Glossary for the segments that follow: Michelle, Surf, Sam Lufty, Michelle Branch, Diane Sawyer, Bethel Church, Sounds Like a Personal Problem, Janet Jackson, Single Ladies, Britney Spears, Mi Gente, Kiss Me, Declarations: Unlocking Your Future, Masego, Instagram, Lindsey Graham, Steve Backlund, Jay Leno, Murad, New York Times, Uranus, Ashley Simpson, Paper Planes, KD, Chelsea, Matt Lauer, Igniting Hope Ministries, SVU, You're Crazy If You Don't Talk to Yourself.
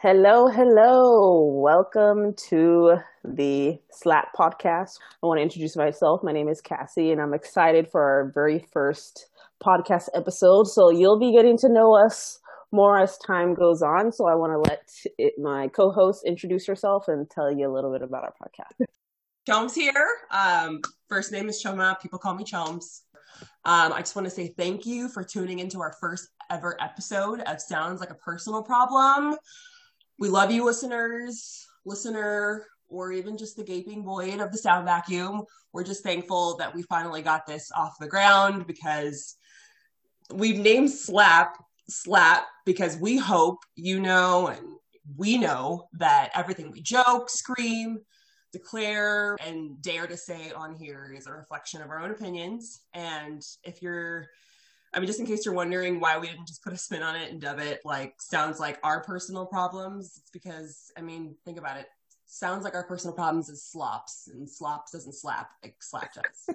Hello. Welcome to the Slap Podcast. I want to introduce myself. My name is Cassie, and I'm excited for our very first podcast episode. So you'll be getting to know us more as time goes on. So I want to let my co-host introduce herself and tell you a little bit about our podcast. Choms here. First name is Choma. People call me Choms. I just want to say thank you for tuning into our first ever episode of Sounds Like a Personal Problem. We love you, listener, or even just the gaping void of the sound vacuum. We're just thankful that we finally got this off the ground, because we've named Slap because we hope you know, and we know, that everything we joke, scream, declare, and dare to say on here is a reflection of our own opinions. And if you're just in case you're wondering why we didn't just put a spin on it and dub it, like, sounds like our personal problems, it's because, think about it. Sounds like our personal problems is slops, and slops doesn't slap, like slap does.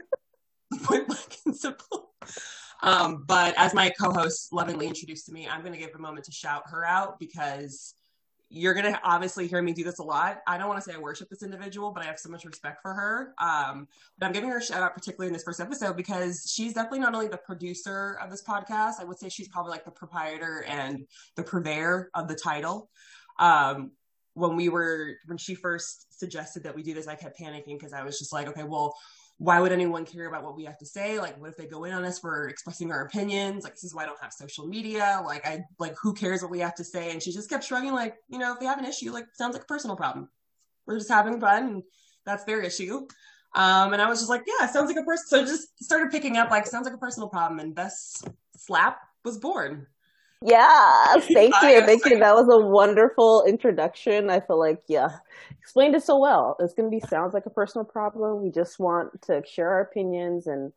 Point blank and simple. But as my co-host lovingly introduced to me, I'm going to give a moment to shout her out, because you're going to obviously hear me do this a lot. I don't want to say I worship this individual, but I have so much respect for her. But I'm giving her a shout out, particularly in this first episode, because she's definitely not only the producer of this podcast, I would say she's probably like the proprietor and the purveyor of the title. When she first suggested that we do this, I kept panicking, because I was just like, okay, well, why would anyone care about what we have to say? Like, what if they go in on us for expressing our opinions? Like, this is why I don't have social media. Who cares what we have to say? And she just kept shrugging, like, you know, if they have an issue, like, sounds like a personal problem. We're just having fun, and that's their issue. And I was just like, yeah, sounds like a person. So just started picking up, like, sounds like a personal problem. And thus, Slap was born. Yeah, thank you. That was a wonderful introduction. I feel like, explained it so well. It's going to be sounds like a personal problem. We just want to share our opinions and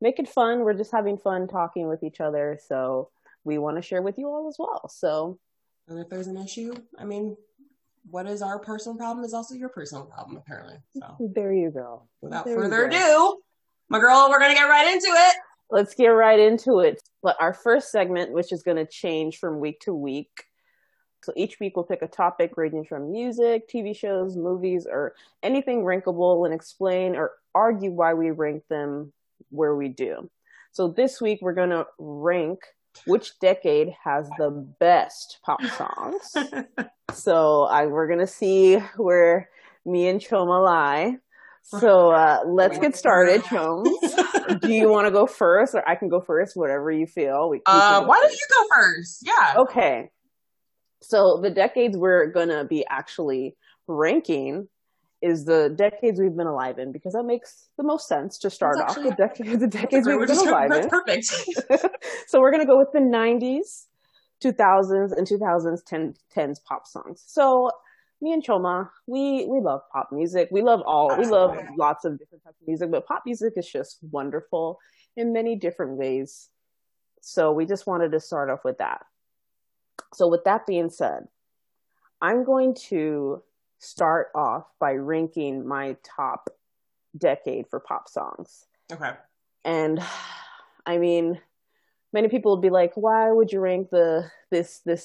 make it fun. We're just having fun talking with each other, so we want to share with you all as well. So, and if there's an issue, what is our personal problem is also your personal problem, apparently. So there you go. Without further ado, my girl, we're going to get right into it. Let's get right into it. But our first segment, which is going to change from week to week. So each week we'll pick a topic ranging from music, TV shows, movies, or anything rankable, and explain or argue why we rank them where we do. So this week we're going to rank which decade has the best pop songs. So we're going to see where me and Choma lie. So let's get started, Choms. Do you want to go first, or I can go first? Whatever you feel. Why don't you go first? Yeah. Okay. So the decades we're gonna be actually ranking is the decades we've been alive in, because that makes the most sense to start off. The decades we've been alive in. Perfect. So we're gonna go with the 90s, 2000s, and 2010s pop songs. So, me and Choma, we love pop music. We love lots of different types of music, but pop music is just wonderful in many different ways. So we just wanted to start off with that. So with that being said, I'm going to start off by ranking my top decade for pop songs. Okay. And many people would be like, why would you rank this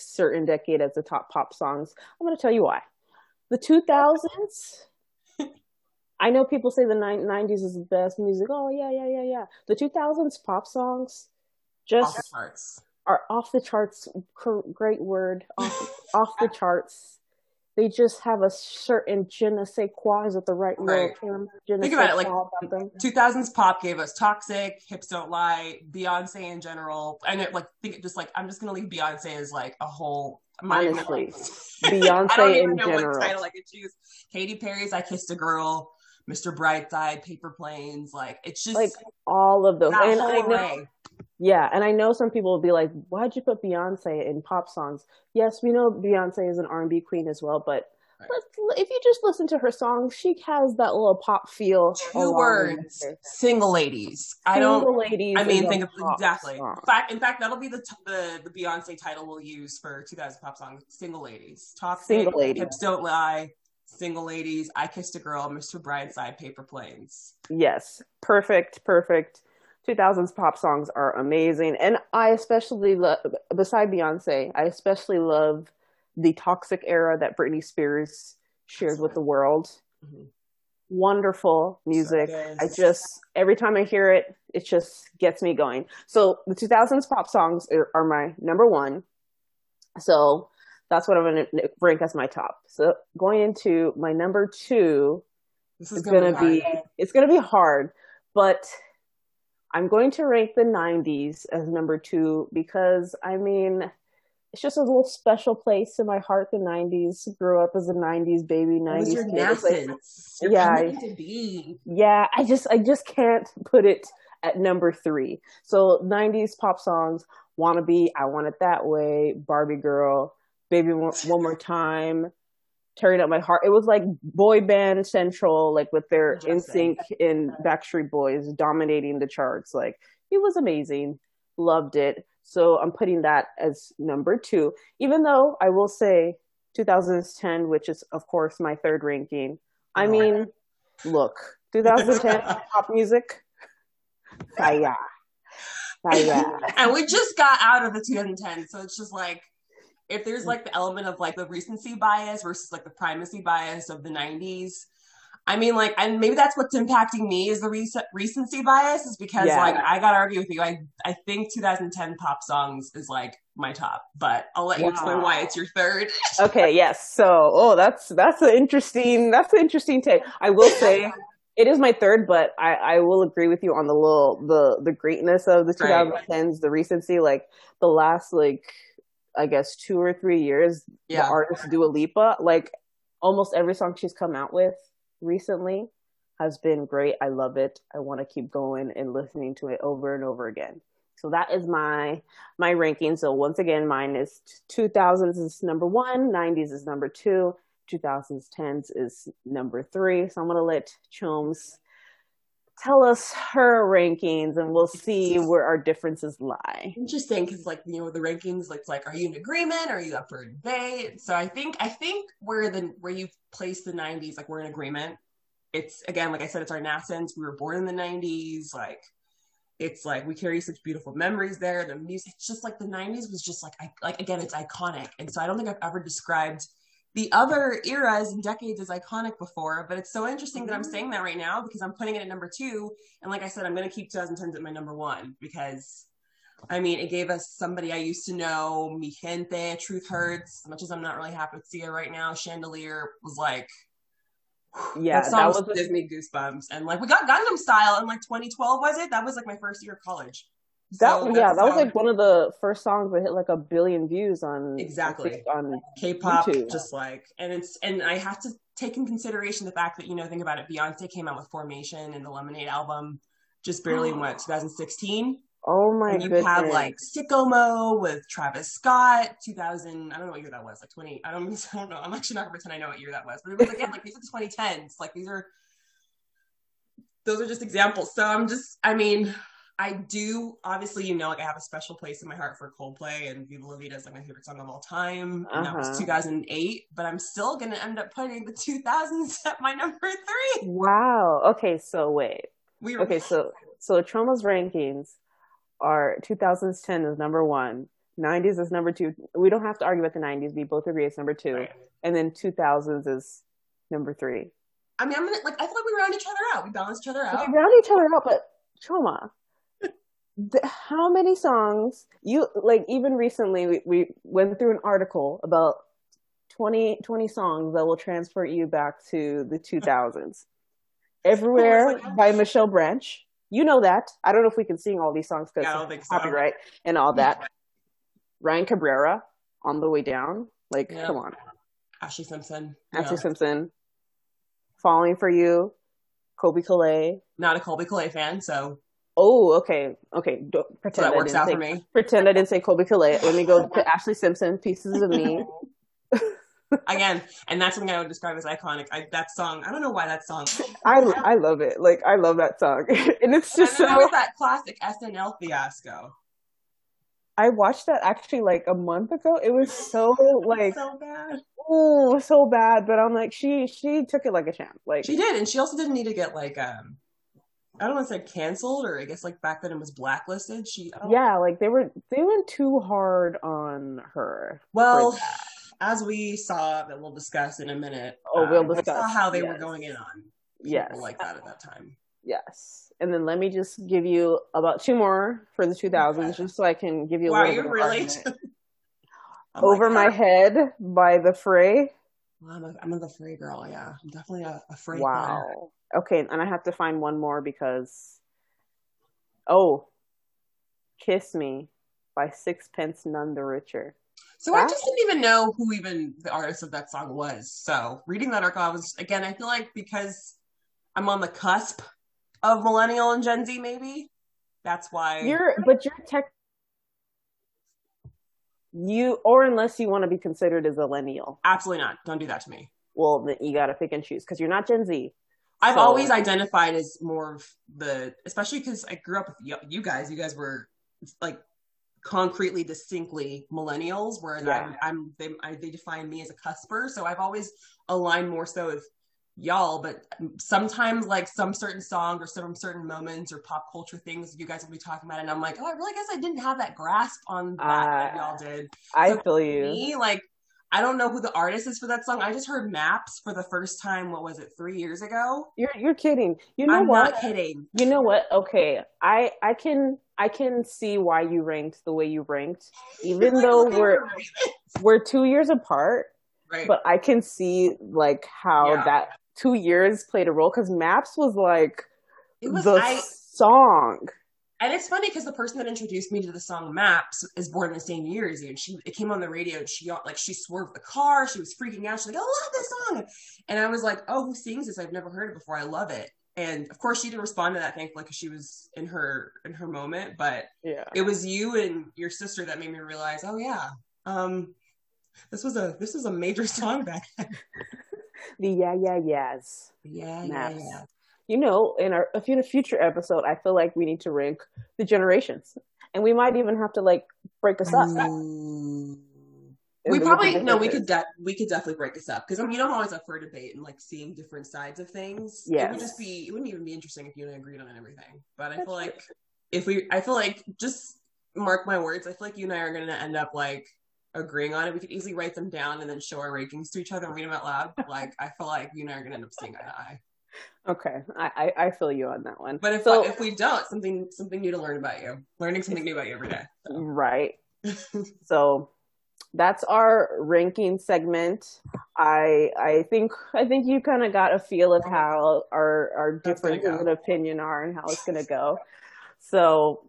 certain decade as the top pop songs? I'm going to tell you why. The 2000s, I know people say the 90s is the best music. Oh, yeah. The 2000s pop songs just are off the charts. Great word. Off the charts. They just have a certain je ne sais quoi. Is it the right term? Think about it. Like, 2000s pop gave us Toxic, Hips Don't Lie, Beyonce in general. And I'm just going to leave Beyonce as like a whole. Honestly, Beyonce I don't even in know general. What title I could choose. Katy Perry's "I Kissed a Girl," Mr. Brightside, Paper Planes. Like, it's just like all of those. And I know. Yeah, and I know some people will be like, why'd you put Beyonce in pop songs? Yes, we know Beyonce is an R&B queen as well, but if you just listen to her songs, she has that little pop feel. Two words, Single Ladies. Think of exactly. In fact, that'll be the Beyonce title we'll use for 2000 pop songs, Single Ladies. Toxic, Hips Don't Lie, Single Ladies, I Kissed a Girl, Mr. Brightside, Paper Planes. Yes, perfect. 2000s pop songs are amazing, and I especially love, beside Beyonce, I especially love the Toxic era that Britney Spears shared with the world. Mm-hmm. Wonderful music. I just, every time I hear it, it just gets me going. So the 2000s pop songs are my number one. So that's what I'm going to rank as my top. So going into my number two, it's going to be hard, but I'm going to rank the 90s as number two because, I mean, it's just a little special place in my heart. The 90s, grew up as a 90s baby. 90s, your nascence. Like, yeah, I just can't put it at number three. So 90s pop songs: Wannabe, I Want It That Way, Barbie Girl, Baby One More Time, Tearing Up My Heart. It was like boy band central, like with their NSYNC and Backstreet Boys dominating the charts. Like, it was amazing. Loved it. So I'm putting that as number two, even though I will say 2010, which is, of course, my third ranking. I mean, look, 2010 pop music, fire, fire. And we just got out of the 2010, so it's just like, if there's like the element of like the recency bias versus like the primacy bias of the 90s, I mean, like, and maybe that's what's impacting me is the recency bias, is because, like, I gotta argue with you. I think 2010 pop songs is, like, my top, but I'll let you explain why it's your third. Okay, yes. So, that's an interesting take. I will say it is my third, but I will agree with you on the greatness of the 2010s, the recency, like, the last, like, I guess 2 or 3 years, the artist Dua Lipa, like, almost every song she's come out with recently has been great. I love it. I want to keep going and listening to it over and over again. So that is my ranking. So once again, mine is 2000s is number one, 90s is number two, 2010s is number three. So I'm going to let Choms tell us her rankings and we'll see where our differences lie. Interesting, because, like, you know, the rankings, like are you in agreement? Are you up for debate? So I think where you place the 90s, like, we're in agreement. It's, again, like I said, it's our nascence. We were born in the 90s. Like, it's like we carry such beautiful memories there. The music, it's just like the 90s was just like, again, it's iconic. And so I don't think I've ever described the other eras and decades is iconic before, but it's so interesting that I'm saying that right now because I'm putting it at number two. And like I said, I'm going to keep 2010s at my number one because, I mean, it gave us somebody I used to know, Mi Gente, Truth Hurts, as much as I'm not really happy with Sia right now. Chandelier was like, that was Disney goosebumps. And like, we got Gundam Style in like 2012, was it? That was like my first year of college. That was like one of the first songs that hit like 1 billion views on on K-pop, YouTube. Just like, and I have to take in consideration the fact that, you know, think about it, Beyonce came out with Formation and the Lemonade album just barely in 2016. Oh my goodness! And you have like Sicko Mode with Travis Scott, 2000. I don't know what year that was. Like 20. I don't know. I'm actually not gonna pretend I know what year that was. But it was again like these are the 2010s. Like those are just examples. So I do, obviously, you know, like I have a special place in my heart for Coldplay, and Viva La Vida is like my favorite song of all time. And that was 2008, but I'm still going to end up putting the 2000s at my number three. Wow. Okay. So wait. So Choma's rankings are 2010 is number one, 90s is number two. We don't have to argue about the 90s. We both agree it's number two. Right. And then 2000s is number three. I mean, I thought we round each other out. We balance each other out. We round each other out, but Choma, how many songs you like? Even recently we went through an article about 20 songs that will transport you back to the 2000s. Everywhere by Michelle Branch, you know that. I don't know if we can sing all these songs because copyright and all that. Ryan Cabrera, On the Way Down, like come on. Ashley Simpson, Falling for You, Colbie Caillat. Not a Colbie Caillat fan, so. Oh, okay. So that works out for me. Pretend I didn't say Colbie Caillat. Let me go to Ashley Simpson, Pieces of Me. Again, and that's something I would describe as iconic. That song, I don't know why that song. I love it. Like, I love that song. And it's just so. There was that classic SNL fiasco. I watched that actually like a month ago. It was so like so bad. Oh, so bad. But I'm like, she took it like a champ. Like she did, and she also didn't need to get like I don't want to say canceled, or I guess like back then it was blacklisted. Like they went too hard on her. Well, as we saw, that we'll discuss in a minute. Oh, we'll discuss. We saw how they were going in on people like that at that time. Yes. And then let me just give you about two more for the 2000s, just so I can give you a little bit of argument. Over My Head by The Fray. Well, I'm a The Fray girl, yeah. I'm definitely a Fray girl. Wow. Okay, and I have to find one more because... Oh, Kiss Me by Sixpence None the Richer. So I just didn't even know who even the artist of that song was. So reading that article, I was, again, I feel like because I'm on the cusp of millennial and Gen Z, maybe that's why or unless you want to be considered as a millennial. Absolutely not. Don't do that to me. Well, then you got to pick and choose because you're not Gen Z. I've always identified as more of the, especially because I grew up with you guys were like concretely, distinctly millennials, whereas they define me as a cusper. So I've always aligned more so with y'all, but sometimes like some certain song or some certain moments or pop culture things you guys will be talking about, and I'm like, oh, I really guess I didn't have that grasp on that y'all did. I feel you. Me, like, I don't know who the artist is for that song. I just heard Maps for the first time, what was it, 3 years ago? You're kidding. You know what? I'm not kidding. You know what? Okay. I can see why you ranked the way you ranked, even like, though we're 2 years apart. Right. But I can see like how that 2 years played a role, because Maps was like song. And it's funny because the person that introduced me to the song Maps is born in the same year as you. And it came on the radio and she swerved the car. She was freaking out. She's like, I love this song. And I was like, oh, who sings this? I've never heard it before. I love it. And of course she didn't respond to that, thankfully, because she was in her moment. But it was you and your sister that made me realize, oh yeah, this was a major song back then. The yes. Yeah. You know, in a future episode, I feel like we need to rank the generations, and we might even have to like break this up. We could definitely break this up because I mean, I'm always up for a debate and like seeing different sides of things. Yeah, it wouldn't even be interesting if you and I agreed on everything. But I feel like I feel like, just mark my words, I feel like you and I are going to end up like agreeing on it. We could easily write them down and then show our rankings to each other and read them out loud. Like I feel like you and I are going to end up seeing eye to eye. Okay, I feel you on that one. But if we don't, something new to learn about you. Learning something new about you every day. So. Right. So. That's our ranking segment. I think you kind of got a feel of how our differences in opinion are and how it's going to go. So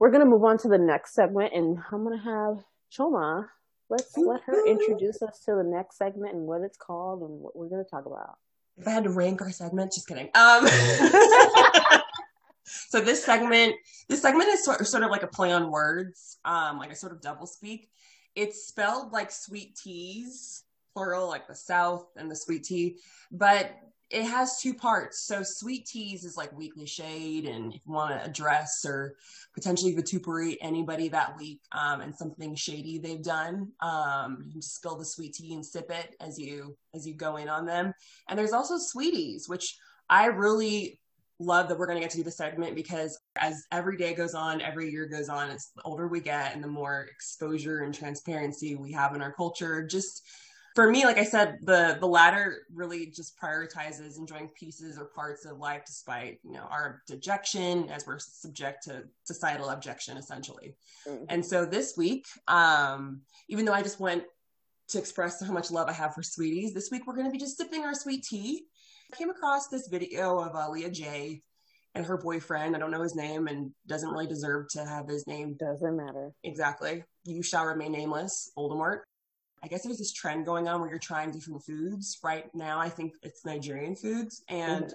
we're going to move on to the next segment, and I'm going to have Choma. Let's let her introduce us to the next segment and what it's called and what we're going to talk about. If I had to rank our segment, just kidding. So this segment is sort of like a play on words, like a sort of double speak. It's spelled like sweet teas, plural, like the South and the sweet tea, but it has two parts. So sweet teas is like weekly shade, and if you want to address or potentially vituperate anybody that week and something shady they've done, you can just spill the sweet tea and sip it as you go in on them. And there's also sweeties, which I really love that we're going to get to do the segment, because as every day goes on, every year goes on, it's the older we get and the more exposure and transparency we have in our culture. Just for me, like I said, the latter really just prioritizes enjoying pieces or parts of life despite, you know, our dejection, as we're subject to societal objection, essentially. Mm-hmm. And so this week, even though I just went to express how much love I have for sweeties, this week we're going to be just sipping our sweet tea. I came across this video of Leah J and her boyfriend. I don't know his name and doesn't really deserve to have his name. Doesn't matter. Exactly. You shall remain nameless, Voldemort. I guess there's this trend going on where you're trying different foods. Right now, I think it's Nigerian foods. And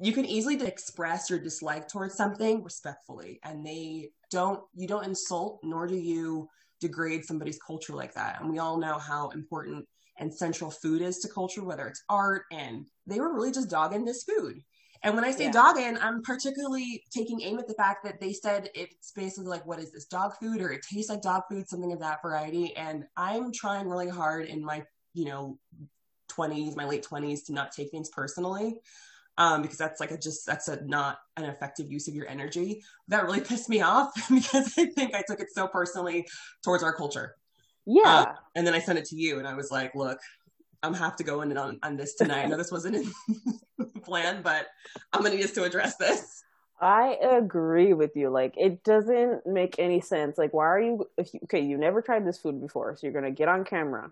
you can easily express your dislike towards something respectfully. And you don't insult, nor do you degrade somebody's culture like that. And we all know how important and central food is to culture, whether it's art, and they were really just dogging this food. And when I say dogging, I'm particularly taking aim at the fact that they said it's basically like, what is this, dog food, or it tastes like dog food, something of that variety. And I'm trying really hard in my, you know, 20s, my late 20s, to not take things personally, because that's like not an effective use of your energy. That really pissed me off because I think I took it so personally towards our culture. Yeah. And then I sent it to you and I was like, look, I'm have to go in on this tonight. I know this wasn't in the plan, but I'm going to need us to address this. I agree with you. Like, it doesn't make any sense. Like, why are you, okay, you never tried this food before, so you're going to get on camera.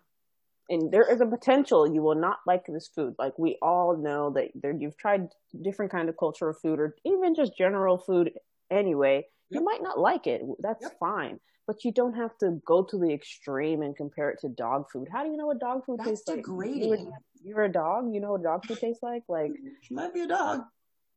And there is a potential you will not like this food. Like, we all know that you've tried different kind of cultural food or even just general food anyway. Yep. You might not like it. That's fine. But you don't have to go to the extreme and compare it to dog food. How do you know what dog food tastes like? That's degrading. You're a dog? You know what dog food tastes like? Like, you might be a dog.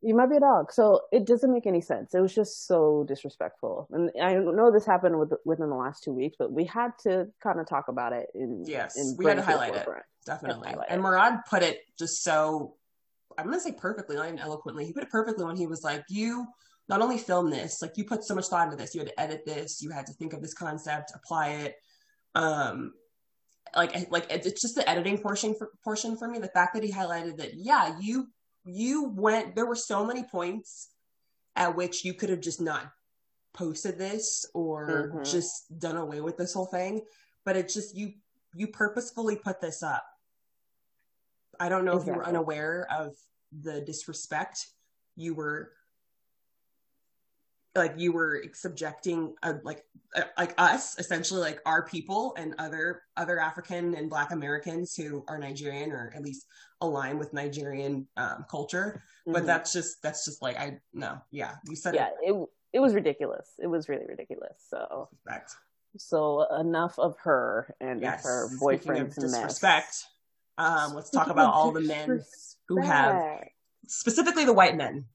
You might be a dog. So it doesn't make any sense. It was just so disrespectful. And I know this happened within the last 2 weeks, but we had to kind of talk about it. We had to highlight it. Definitely. And Murad put it just so, I'm going to say perfectly, not even eloquently. He put it perfectly when he was like, you not only film this, like you put so much thought into this, you had to edit this, you had to think of this concept, apply it. It's just the editing portion for me. The fact that he highlighted that, you went, there were so many points at which you could have just not posted this or just done away with this whole thing, but it's just, you purposefully put this up. I don't know if you were unaware of the disrespect you were subjecting us, essentially, like our people and other African and Black Americans who are Nigerian or at least align with Nigerian culture. Mm-hmm. But you said it. Yeah, it was ridiculous. It was really ridiculous. So disrespect. So enough of her and her boyfriend's disrespect. Let's talk about all the men who have, specifically the white men.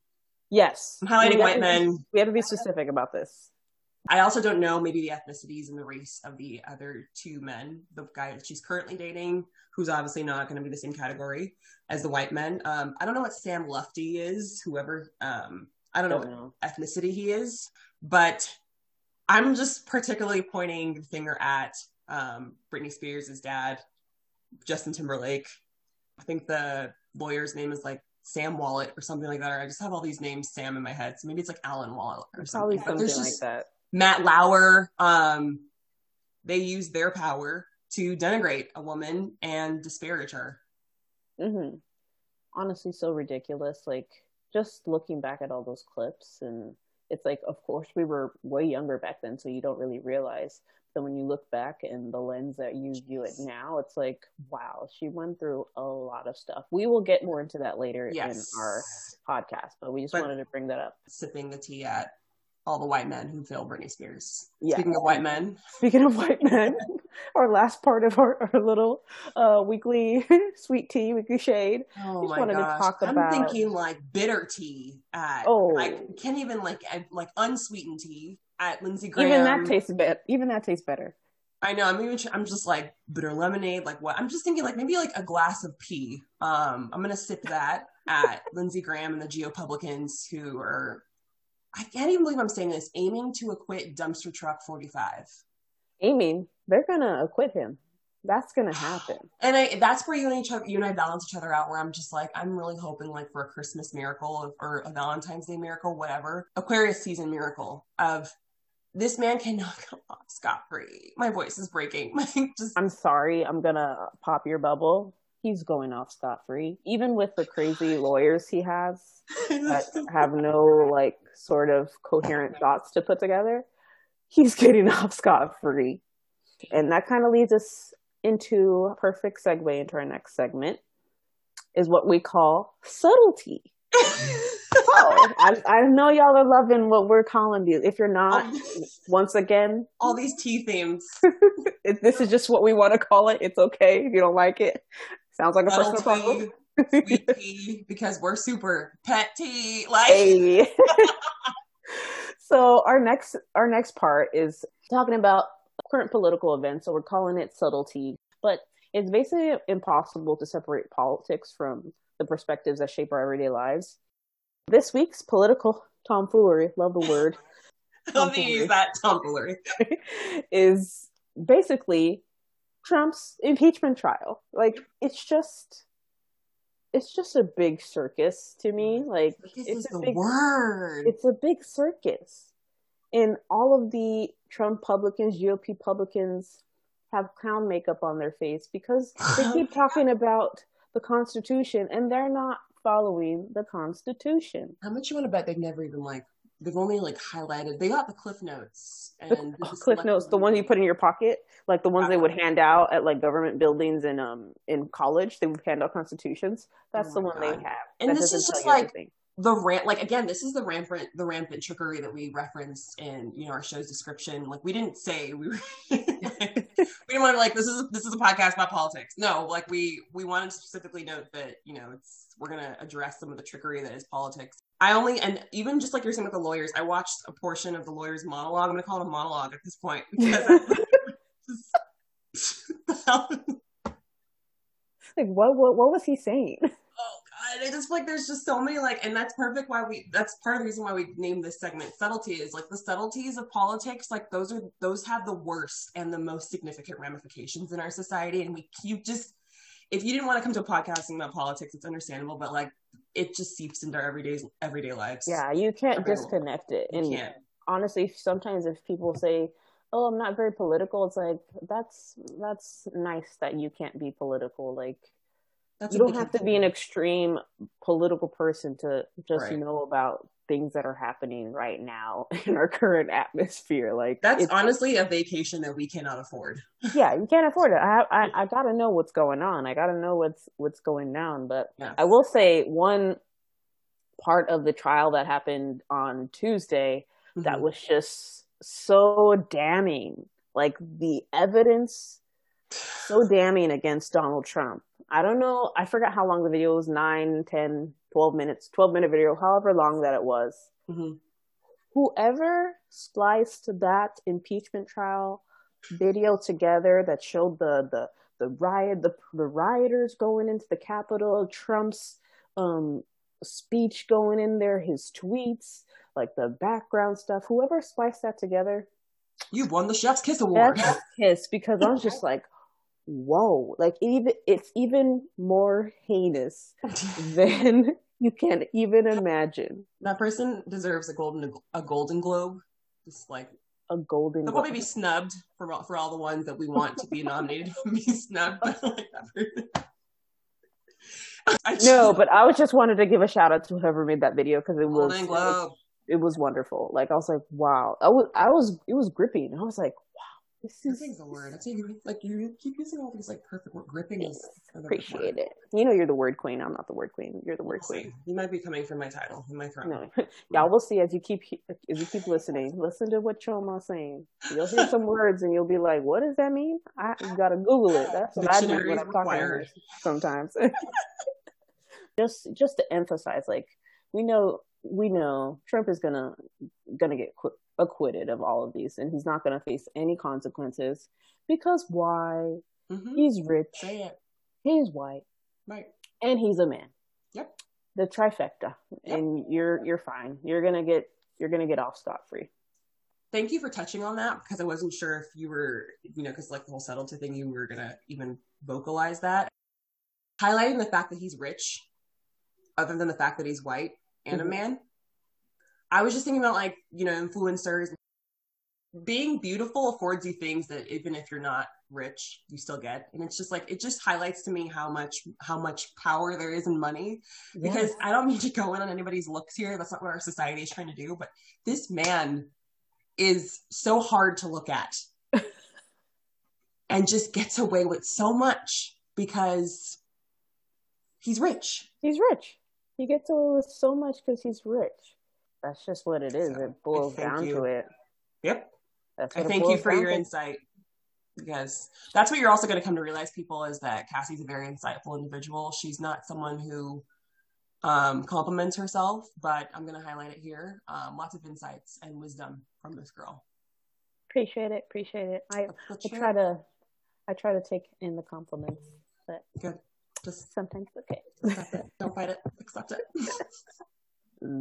Yes. I'm highlighting white men. We have to be specific about this. I also don't know maybe the ethnicities and the race of the other two men. The guy that she's currently dating, who's obviously not going to be the same category as the white men. I don't know what Sam Lufty is, whoever. I don't know what ethnicity he is. But I'm just particularly pointing the finger at Britney Spears' dad, Justin Timberlake. I think the lawyer's name is like Sam Wallet or something like that, or I just have all these names Sam in my head, so maybe it's like Alan Wallet or something. Probably something like that. Matt Lauer, they use their power to denigrate a woman and disparage her. Mm-hmm. Honestly, so ridiculous. Like, just looking back at all those clips, and it's like, of course we were way younger back then, so you don't really realize. So when you look back and the lens that you view it now, it's like, wow, she went through a lot of stuff. We will get more into that later in our podcast, but we just wanted to bring that up. Sipping the tea at all the white men who fail Britney Spears. Yeah. Speaking of white men, our last part of our little weekly sweet tea, weekly shade. Oh my gosh. I'm thinking like bitter tea. I can't even unsweetened tea. At Lindsey Graham. Even that tastes better. I know. I'm just like bitter lemonade. Like what? I'm just thinking like maybe like a glass of pee. I'm going to sip that at Lindsey Graham and the GOPublians who are, I can't even believe I'm saying this, aiming to acquit dumpster truck 45. Aiming? They're going to acquit him. That's going to happen. And that's where you and I balance each other out, where I'm just like, I'm really hoping like for a Christmas miracle or a Valentine's Day miracle, whatever. Aquarius season miracle of, this man cannot come off scot-free. My voice is breaking. I'm sorry. I'm going to pop your bubble. He's going off scot-free. Even with the crazy lawyers he has that have no like sort of coherent thoughts to put together, he's getting off scot-free. And that kind of leads us into a perfect segue into our next segment, is what we call subtlety. Oh, I know y'all are loving what we're calling you. If you're not, once again, all these tea themes. This is just what we want to call it. It's okay if you don't like it. Sounds like a personal problem. Sweet tea, because we're super pet tea. Like. Hey. So our next part is talking about current political events. So we're calling it subtlety, but it's basically impossible to separate politics from the perspectives that shape our everyday lives. This week's political tomfoolery, love the word. Love to use that, tomfoolery. Is basically Trump's impeachment trial. Like, it's just a big circus to me. Like, it's a big circus. And all of the Trump publicans, GOP publicans have clown makeup on their face because they keep talking about the Constitution and they're not following the Constitution. How much you want to bet they've never even they've only highlighted, they got the Cliff Notes. And the one you put in your pocket, the ones they would hand out at government buildings and in college, they would hand out constitutions. That's the one they have. And this is just the rant, again, this is the rampant trickery that we referenced in our show's description. We didn't say we were we didn't want to this is a podcast about politics. No, we wanted to specifically note that we're gonna address some of the trickery that is politics. And even just you're saying with the lawyers, I watched a portion of the lawyer's monologue. I'm gonna call it a monologue at this point because what was he saying? Oh God, I just there's just so many and that's perfect. That's part of the reason why we named this segment subtlety is the subtleties of politics. Those have the worst and the most significant ramifications in our society. And if you didn't want to come to a podcasting about politics, it's understandable. But it just seeps into our everyday lives. Yeah, you can't disconnect it. And you can't. Honestly, sometimes if people say, "Oh, I'm not very political," it's that's nice that you can't be political. You don't have to be an extreme political person to just know about things that are happening right now in our current atmosphere. That's honestly a vacation that we cannot afford. Yeah, you can't afford it. I gotta know what's going on. I gotta know what's going down. But yeah. I will say one part of the trial that happened on Tuesday that was just so damning. The evidence so damning against Donald Trump. I don't know. I forgot how long the video was, 9, 10, 12 minutes, 12-minute video, however long that it was. Mm-hmm. Whoever spliced that impeachment trial video together that showed the riot, the rioters going into the Capitol, Trump's speech going in there, his tweets, the background stuff, whoever spliced that together. You've won the Chef's Kiss Award. Chef's Kiss, because I was just whoa, it's even more heinous than you can even imagine. That person deserves a golden globe. Just a golden globe. They'll probably be snubbed for all the ones that we want to be nominated and be snubbed by that person. No, but I just wanted to give a shout out to whoever made that video because it was wonderful. I was wow. It was gripping. I was wow. Gripping's a word. I think you keep using all these perfect word. Gripping is appreciate it. You're the word queen. I'm not the word queen. You're the word queen. You might be coming from my title and my throne. No. Y'all will see as you keep listening. Listen to what Choma's saying. You'll hear some words and you'll be like, "What does that mean?" You gotta Google it. That's what I do when I'm talking sometimes. just to emphasize, we know Trump is gonna get acquitted of all of these, and he's not going to face any consequences because why? Mm-hmm. He's rich, he's white, right, and he's a man. Yep, the trifecta, yep. And you're fine. You're gonna get off scot-free. Thank you for touching on that because I wasn't sure if you were, because the whole subtlety thing, you were gonna even vocalize that, highlighting the fact that he's rich, other than the fact that he's white and mm-hmm. a man. I was just thinking about influencers. Being beautiful affords you things that even if you're not rich, you still get. And it's just it just highlights to me how much power there is in money. Yes. Because I don't mean to go in on anybody's looks here. That's not what our society is trying to do. But this man is so hard to look at and just gets away with so much because he's rich. He's rich. He gets away with so much because he's rich. That's just what it is. It boils down to it. Yep. I thank you for your insight. Yes. That's what you're also going to come to realize, people, is that Cassie's a very insightful individual. She's not someone who compliments herself, but I'm going to highlight it here. Lots of insights and wisdom from this girl. Appreciate it. I try to take in the compliments, but good. Just sometimes okay. Accept it. Don't fight it. Accept it.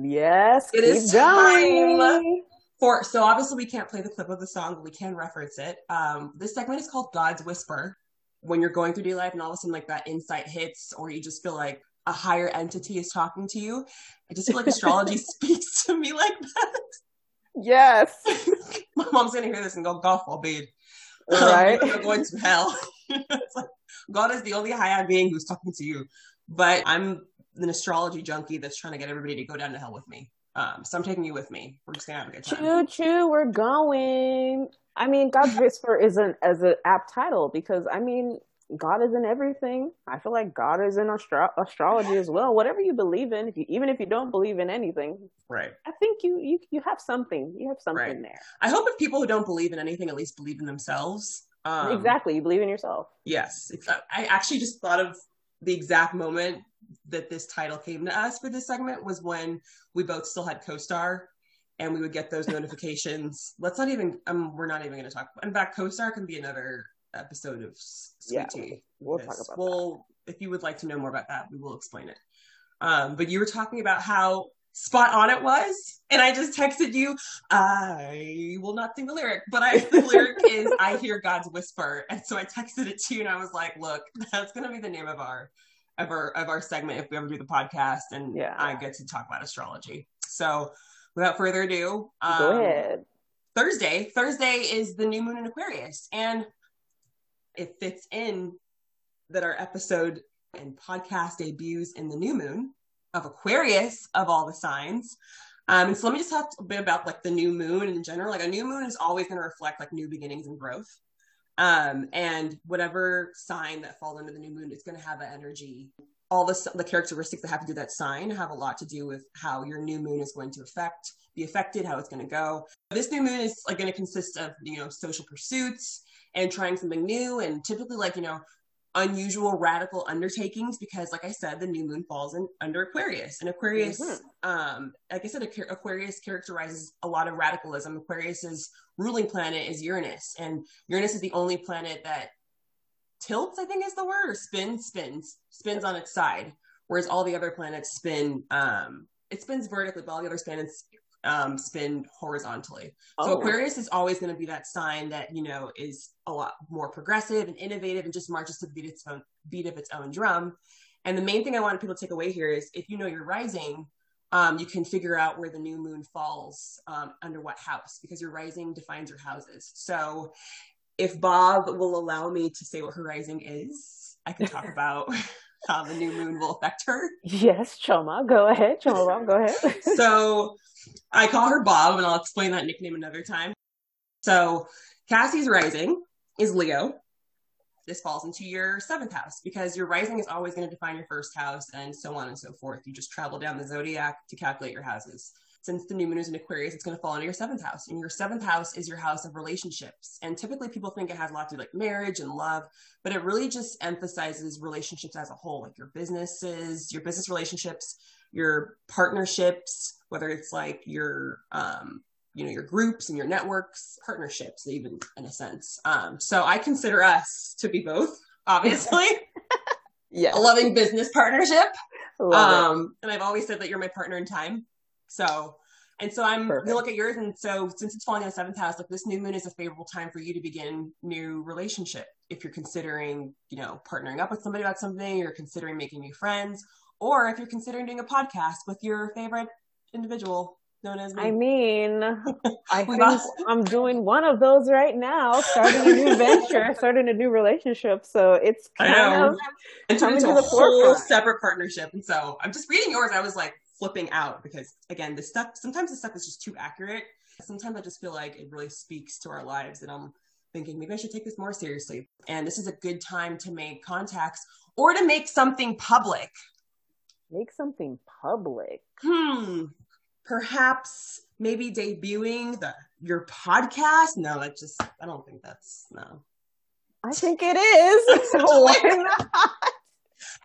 Yes, it is time for. So obviously we can't play the clip of the song, but we can reference it. This segment is called God's Whisper. When you're going through day life and all of a sudden that insight hits, or you just feel like a higher entity is talking to you, I just feel like astrology speaks to me like that. Yes, my mom's gonna hear this and go golf ball, babe. right? You're going to hell. It's like, God is the only higher being who's talking to you. But I'm an astrology junkie that's trying to get everybody to go down to hell with me. So I'm taking you with me. We're just going to have a good time. Choo-choo, we're going. I mean, God's Whisper isn't as an apt title because, I mean, God is in everything. I feel like God is in astrology as well. Whatever you believe in, if you, even if you don't believe in anything, right? I think you have something. You have something there. I hope if people who don't believe in anything at least believe in themselves. Exactly. You believe in yourself. Yes. I actually just thought of the exact moment that this title came to us for this segment was when we both still had CoStar and we would get those notifications. We're not even going to talk. In fact, CoStar can be another episode of Sweet Tea. We'll talk about that. If you would like to know more about that, we will explain it. But you were talking about how spot on it was, and I just texted you, I will not sing the lyric, but the lyric is, I hear God's whisper. And so I texted it to you and I was like, look, that's going to be the name of our segment if we ever do the podcast, and I get to talk about astrology. So without further ado, go ahead. Thursday is the new moon in Aquarius, and it fits in that our episode and podcast debuts in the new moon of Aquarius of all the signs. And so let me just talk a bit about like the new moon in general. Like a new moon is always going to reflect like new beginnings and growth. And whatever sign that falls under the new moon, it's going to have an energy. All the characteristics that have to do with that sign have a lot to do with how your new moon is going to be affected, how it's going to go. This new moon is like going to consist of, social pursuits and trying something new, and typically like, unusual radical undertakings, because like I said, the new moon falls under Aquarius. And Aquarius, like I said, Aquarius characterizes a lot of radicalism. Aquarius's ruling planet is Uranus, and Uranus is the only planet that tilts, I think is the word, or spins on its side, whereas all the other planets spin, it spins vertically, but all the other planets spin horizontally. So Aquarius is always going to be that sign that, is a lot more progressive and innovative and just marches to the beat of its own drum. And the main thing I want people to take away here is if you know your rising, you can figure out where the new moon falls under what house, because your rising defines your houses. So if Bob will allow me to say what her rising is, I can talk about how the new moon will affect her. Yes, Choma, go ahead. Choma Bob, go ahead. So I call her Bob, and I'll explain that nickname another time. So Cassie's rising is Leo. This falls into your 7th house, because your rising is always going to define your 1st house, and so on and so forth. You just travel down the zodiac to calculate your houses. Since the new moon is in Aquarius, it's going to fall into your 7th house. And your 7th house is your house of relationships. And typically people think it has a lot to do with like marriage and love, but it really just emphasizes relationships as a whole, like your businesses, your business relationships, your partnerships, whether it's like your, your groups and your networks, partnerships even in a sense. So I consider us to be both, obviously. Yes. A loving business partnership. And I've always said that you're my partner in time. So I'm going to look at yours. And so since it's falling in the 7th house, like this new moon is a favorable time for you to begin new relationship. If you're considering, partnering up with somebody about something, you're considering making new friends, or if you're considering doing a podcast with your favorite individual known as me. I mean, I think I'm doing one of those right now, starting a new venture, starting a new relationship. So it's kind of coming to the whole separate partnership. And so I'm just reading yours. I was like, flipping out, because again, sometimes the stuff is just too accurate. Sometimes I just feel like it really speaks to our lives, and I'm thinking maybe I should take this more seriously. And this is a good time to make contacts or to make something public. Make something public. Perhaps maybe debuting your podcast. I don't think that's no. I think it is. So why not?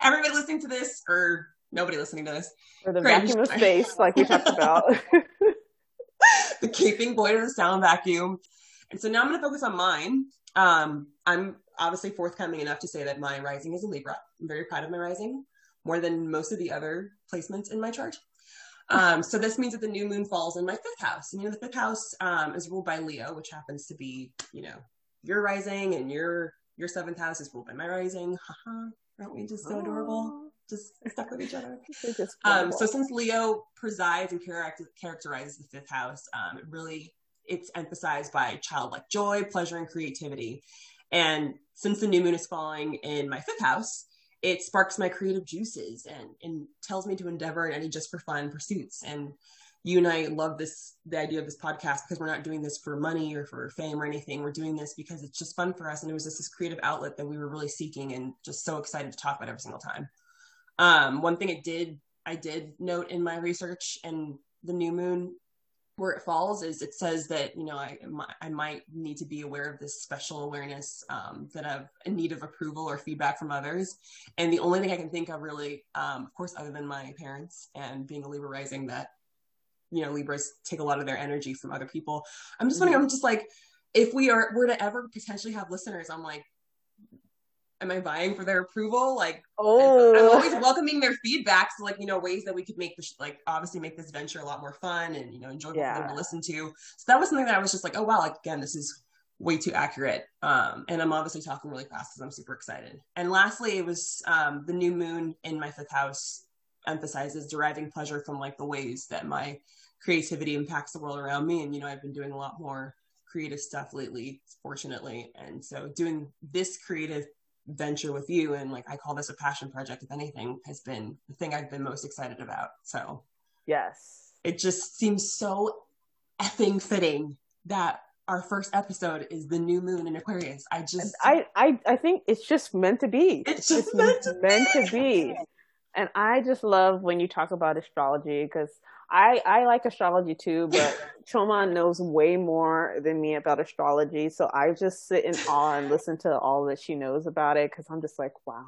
Everybody listening to this, or nobody listening to this. Or the vacuum of space, like we talked about. The gaping void of the sound vacuum. And so now I'm going to focus on mine. I'm obviously forthcoming enough to say that my rising is a Libra. I'm very proud of my rising, more than most of the other placements in my chart. So this means that the new moon falls in my 5th house. And the 5th house is ruled by Leo, which happens to be, your rising, and your 7th house is ruled by my rising. Aren't we just so adorable? Just stuck with each other. So since Leo presides and characterizes the 5th house, it really it's emphasized by childlike joy, pleasure, and creativity. And since the new moon is falling in my fifth house, it sparks my creative juices and tells me to endeavor in any just for fun pursuits. And you and I love the idea of this podcast because we're not doing this for money or for fame or anything. We're doing this because it's just fun for us. And it was just this creative outlet that we were really seeking and just so excited to talk about every single time. One thing I did note in my research and the new moon where it falls is it says that, you know, I might need to be aware of this special awareness that I'm in need of approval or feedback from others. And the only thing I can think of really, of course, other than my parents and being a Libra rising, that, you know, Libras take a lot of their energy from other people. I'm just wondering, I'm just like, if we were to ever potentially have listeners, I'm like, am I vying for their approval? Like, I'm always welcoming their feedback. So like, you know, ways that we could make this, like, obviously make this venture a lot more fun and, you know, enjoyable for them to listen to. So that was something that I was just like, oh wow, like, again, this is way too accurate. And I'm obviously talking really fast because I'm super excited. And lastly, it was the new moon in my fifth house emphasizes deriving pleasure from like the ways that my creativity impacts the world around me. And, you know, I've been doing a lot more creative stuff lately, fortunately. And so doing this creative venture with you, and like I call this a passion project, if anything, has been the thing I've been most excited about. So yes, it just seems so effing fitting that our first episode is the new moon in Aquarius. I think it's just meant to be. It's just meant to be. And I just love when you talk about astrology, because I like astrology too, but Choma knows way more than me about astrology. So I just sit in awe and listen to all that she knows about it, because I'm just like, wow.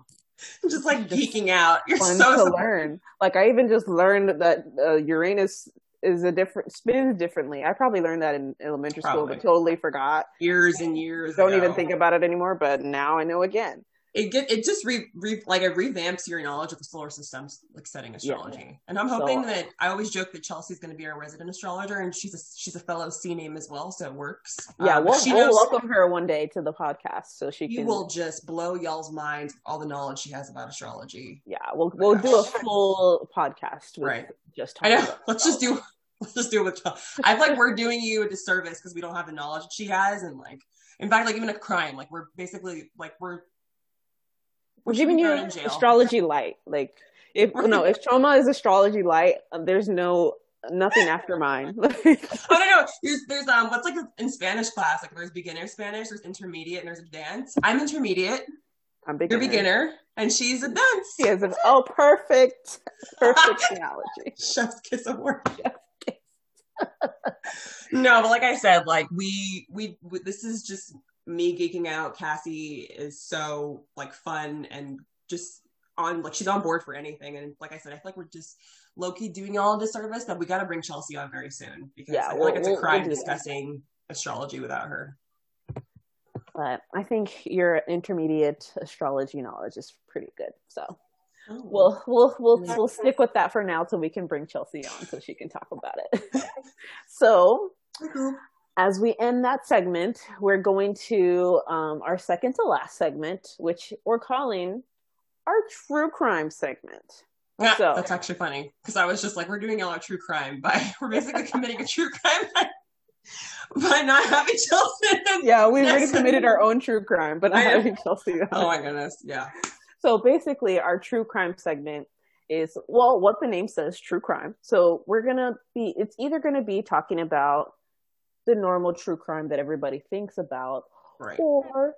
I'm just like geeking out. You're fun so to learn. Like, I even just learned that Uranus is spins differently. I probably learned that in elementary school, but totally forgot. Years and years ago. Don't even think about it anymore, but now I know again. It revamps your knowledge of the solar system's like setting astrology, and I'm hoping that I always joke that Chelsea's going to be our resident astrologer, and she's a fellow C name as well, so it works. We'll welcome her one day to the podcast, so she will just blow y'all's minds all the knowledge she has about astrology. Yeah, we'll do a full podcast. Right, just I know. Let's just do it with Chelsea. I feel like we're doing you a disservice because we don't have the knowledge that she has, and like in fact, like even a crime, like we're basically like we're giving you astrology light. Like if Choma is astrology light, there's nothing after mine. No. There's what's like in Spanish class? Like there's beginner Spanish, there's intermediate, and there's advanced. I'm intermediate. I'm beginner. You're beginner, and she's advanced. She has perfect analogy. Chef's kiss of work. No, but like I said, like we this is just me geeking out. Cassie is so like fun and just on, like she's on board for anything, and like I said, I feel like we're just low-key doing all a disservice that we got to bring Chelsea on very soon, because I feel like it's a crime discussing astrology without her. But I think your intermediate astrology knowledge is pretty good, so we'll stick with that for now till we can bring Chelsea on so she can talk about it. So as we end that segment, we're going to our second to last segment, which we're calling our true crime segment. Yeah, so that's actually funny, because I was just like, we're doing all our true crime we're basically committing a true crime by not having Chelsea. Yeah, we've already committed our own true crime, but not having Chelsea. Oh my goodness, yeah. So basically, our true crime segment is, well, what the name says, true crime. So it's either going to be talking about the normal true crime that everybody thinks about, or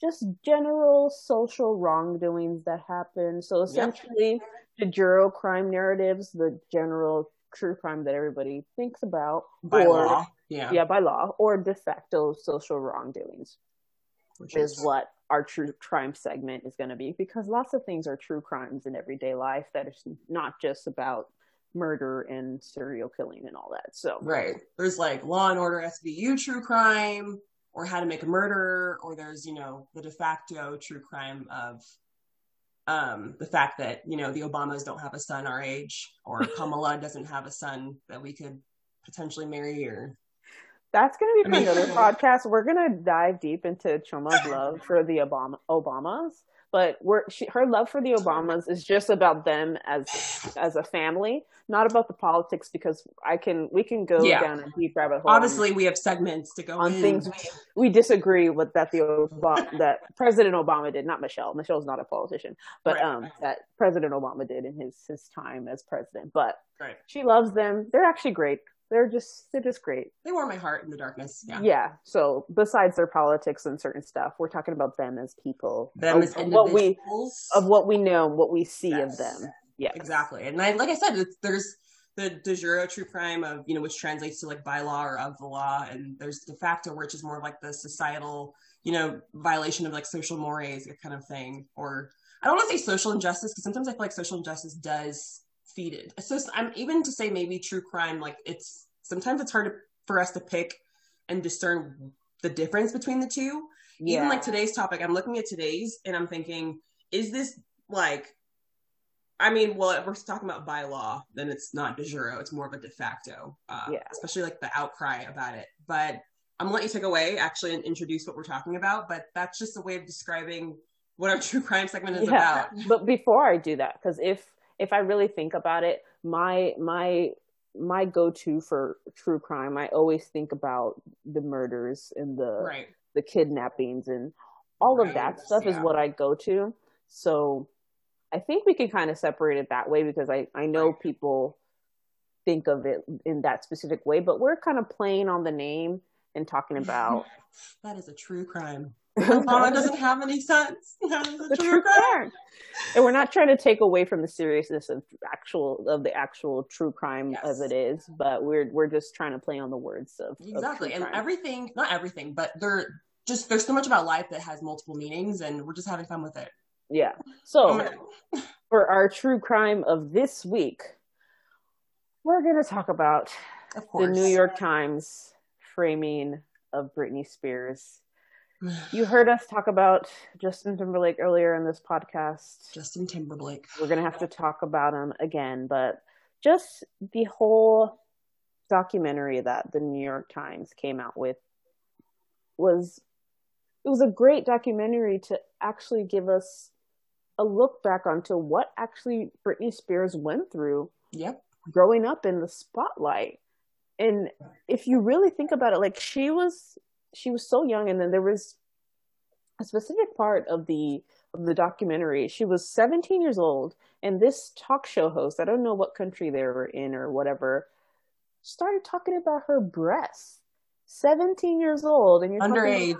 just general social wrongdoings that happen. So essentially the general crime narratives, the general true crime that everybody thinks about by law, or de facto social wrongdoings, which is what our true crime segment is going to be, because lots of things are true crimes in everyday life that is not just about murder and serial killing and all that. So there's like Law and Order SVU true crime, or How to Make a Murderer, or there's, you know, the de facto true crime of the fact that, you know, the Obamas don't have a son our age, or Kamala doesn't have a son that we could potentially marry. Or that's going to be another podcast. We're going to dive deep into Choma's love for the Obamas, But her love for the Obamas is just about them as a family, not about the politics, because we can go down a deep rabbit hole. Obviously, we have segments to go on things we disagree with that President Obama did, not Michelle. Michelle's not a politician, but right. That President Obama did in his time as president. But she loves them. They're actually great. They're just great. They warm my heart in the darkness. Yeah. So besides their politics and certain stuff, we're talking about them as people. Them as individuals. Of what we know, what we see of them. Yeah. Exactly. And like I said, there's the de jure true crime of, which translates to like by law or of the law. And there's de facto, which is more of like the societal, violation of like social mores, that kind of thing. Or I don't want to say social injustice, because sometimes I feel like social injustice does feed it. So I'm even to say maybe true crime, like it's hard for us to pick and discern the difference between the two. Yeah. Even like today's topic, I'm looking at today's and I'm thinking, is this like, if we're talking about by law, then it's not de jure, it's more of a de facto, especially like the outcry about it. But I'm gonna let you take away actually and introduce what we're talking about, but that's just a way of describing what our true crime segment is about. But before I do that, because if I really think about it, my go-to for true crime, I always think about the murders and the kidnappings and all of that stuff is what I go to. So I think we can kind of separate it that way, because I know people think of it in that specific way, but we're kind of playing on the name and talking about... That is a true crime. Obama doesn't have any sense. The true crime. And we're not trying to take away from the seriousness of the actual true crime as it is, but we're just trying to play on the words of exactly. Of true crime. Everything, not everything, but there's so much about life that has multiple meanings, and we're just having fun with it. Yeah. So for our true crime of this week, we're going to talk about the New York Times framing of Britney Spears. You heard us talk about Justin Timberlake earlier in this podcast. Justin Timberlake. We're going to have to talk about him again, but just the whole documentary that the New York Times came out with was a great documentary to actually give us a look back onto what actually Britney Spears went through growing up in the spotlight. And if you really think about it, like she was so young, and then there was a specific part of the documentary. She was 17 years old, and this talk show host, I don't know what country they were in or whatever, started talking about her breasts. 17 years old, and you're underage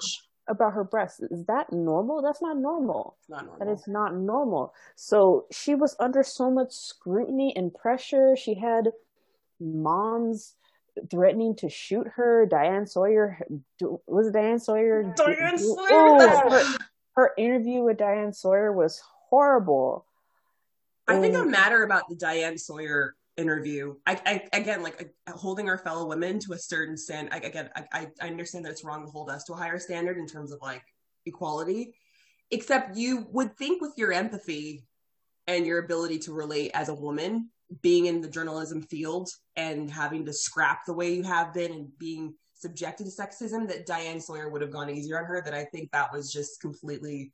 about her breasts. Is that normal? That's not normal. It's not normal. That is not normal. So she was under so much scrutiny and pressure. She had moms threatening to shoot her. Diane Sawyer. Her interview with Diane Sawyer was horrible. I think I'm madder about the Diane Sawyer interview. I holding our fellow women to a certain standard. I understand that it's wrong to hold us to a higher standard in terms of like equality, except you would think with your empathy and your ability to relate as a woman, being in the journalism field and having to scrap the way you have been and being subjected to sexism, that Diane Sawyer would have gone easier on her. That I think that was just completely,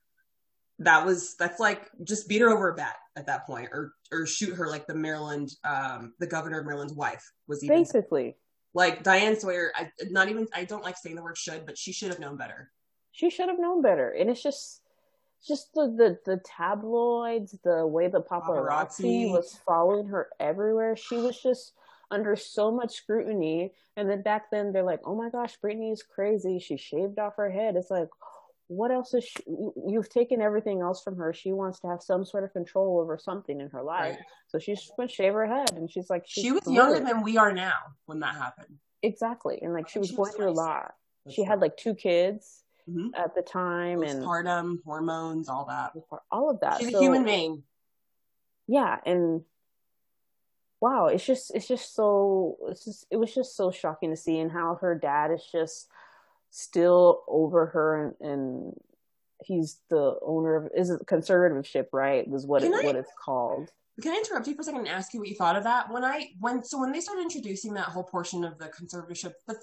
that's like just beat her over a bat at that point, or shoot her, like the Maryland, the governor of Maryland's wife was even basically like Diane Sawyer. I don't like saying the word should, but she should have known better. She should have known better. And it's just the tabloids, the way the paparazzi was following her everywhere. She was just under so much scrutiny. And then back then they're like, oh my gosh, Britney is crazy. She shaved off her head. It's like, what else is she? You've taken everything else from her. She wants to have some sort of control over something in her life. Right. So she's going to shave her head. And she's like, she was younger than we are now when that happened. Exactly. And like, she was going through a lot. She had like 2 kids. Mm-hmm. At the time, postpartum, hormones, all of that. She's a human being. Yeah, and wow, it was just so shocking to see, and how her dad is just still over her, and he's the owner of conservatorship, right? Was what it's called. Can I interrupt you for a second and ask you what you thought of that? When they started introducing that whole portion of the conservatorship, the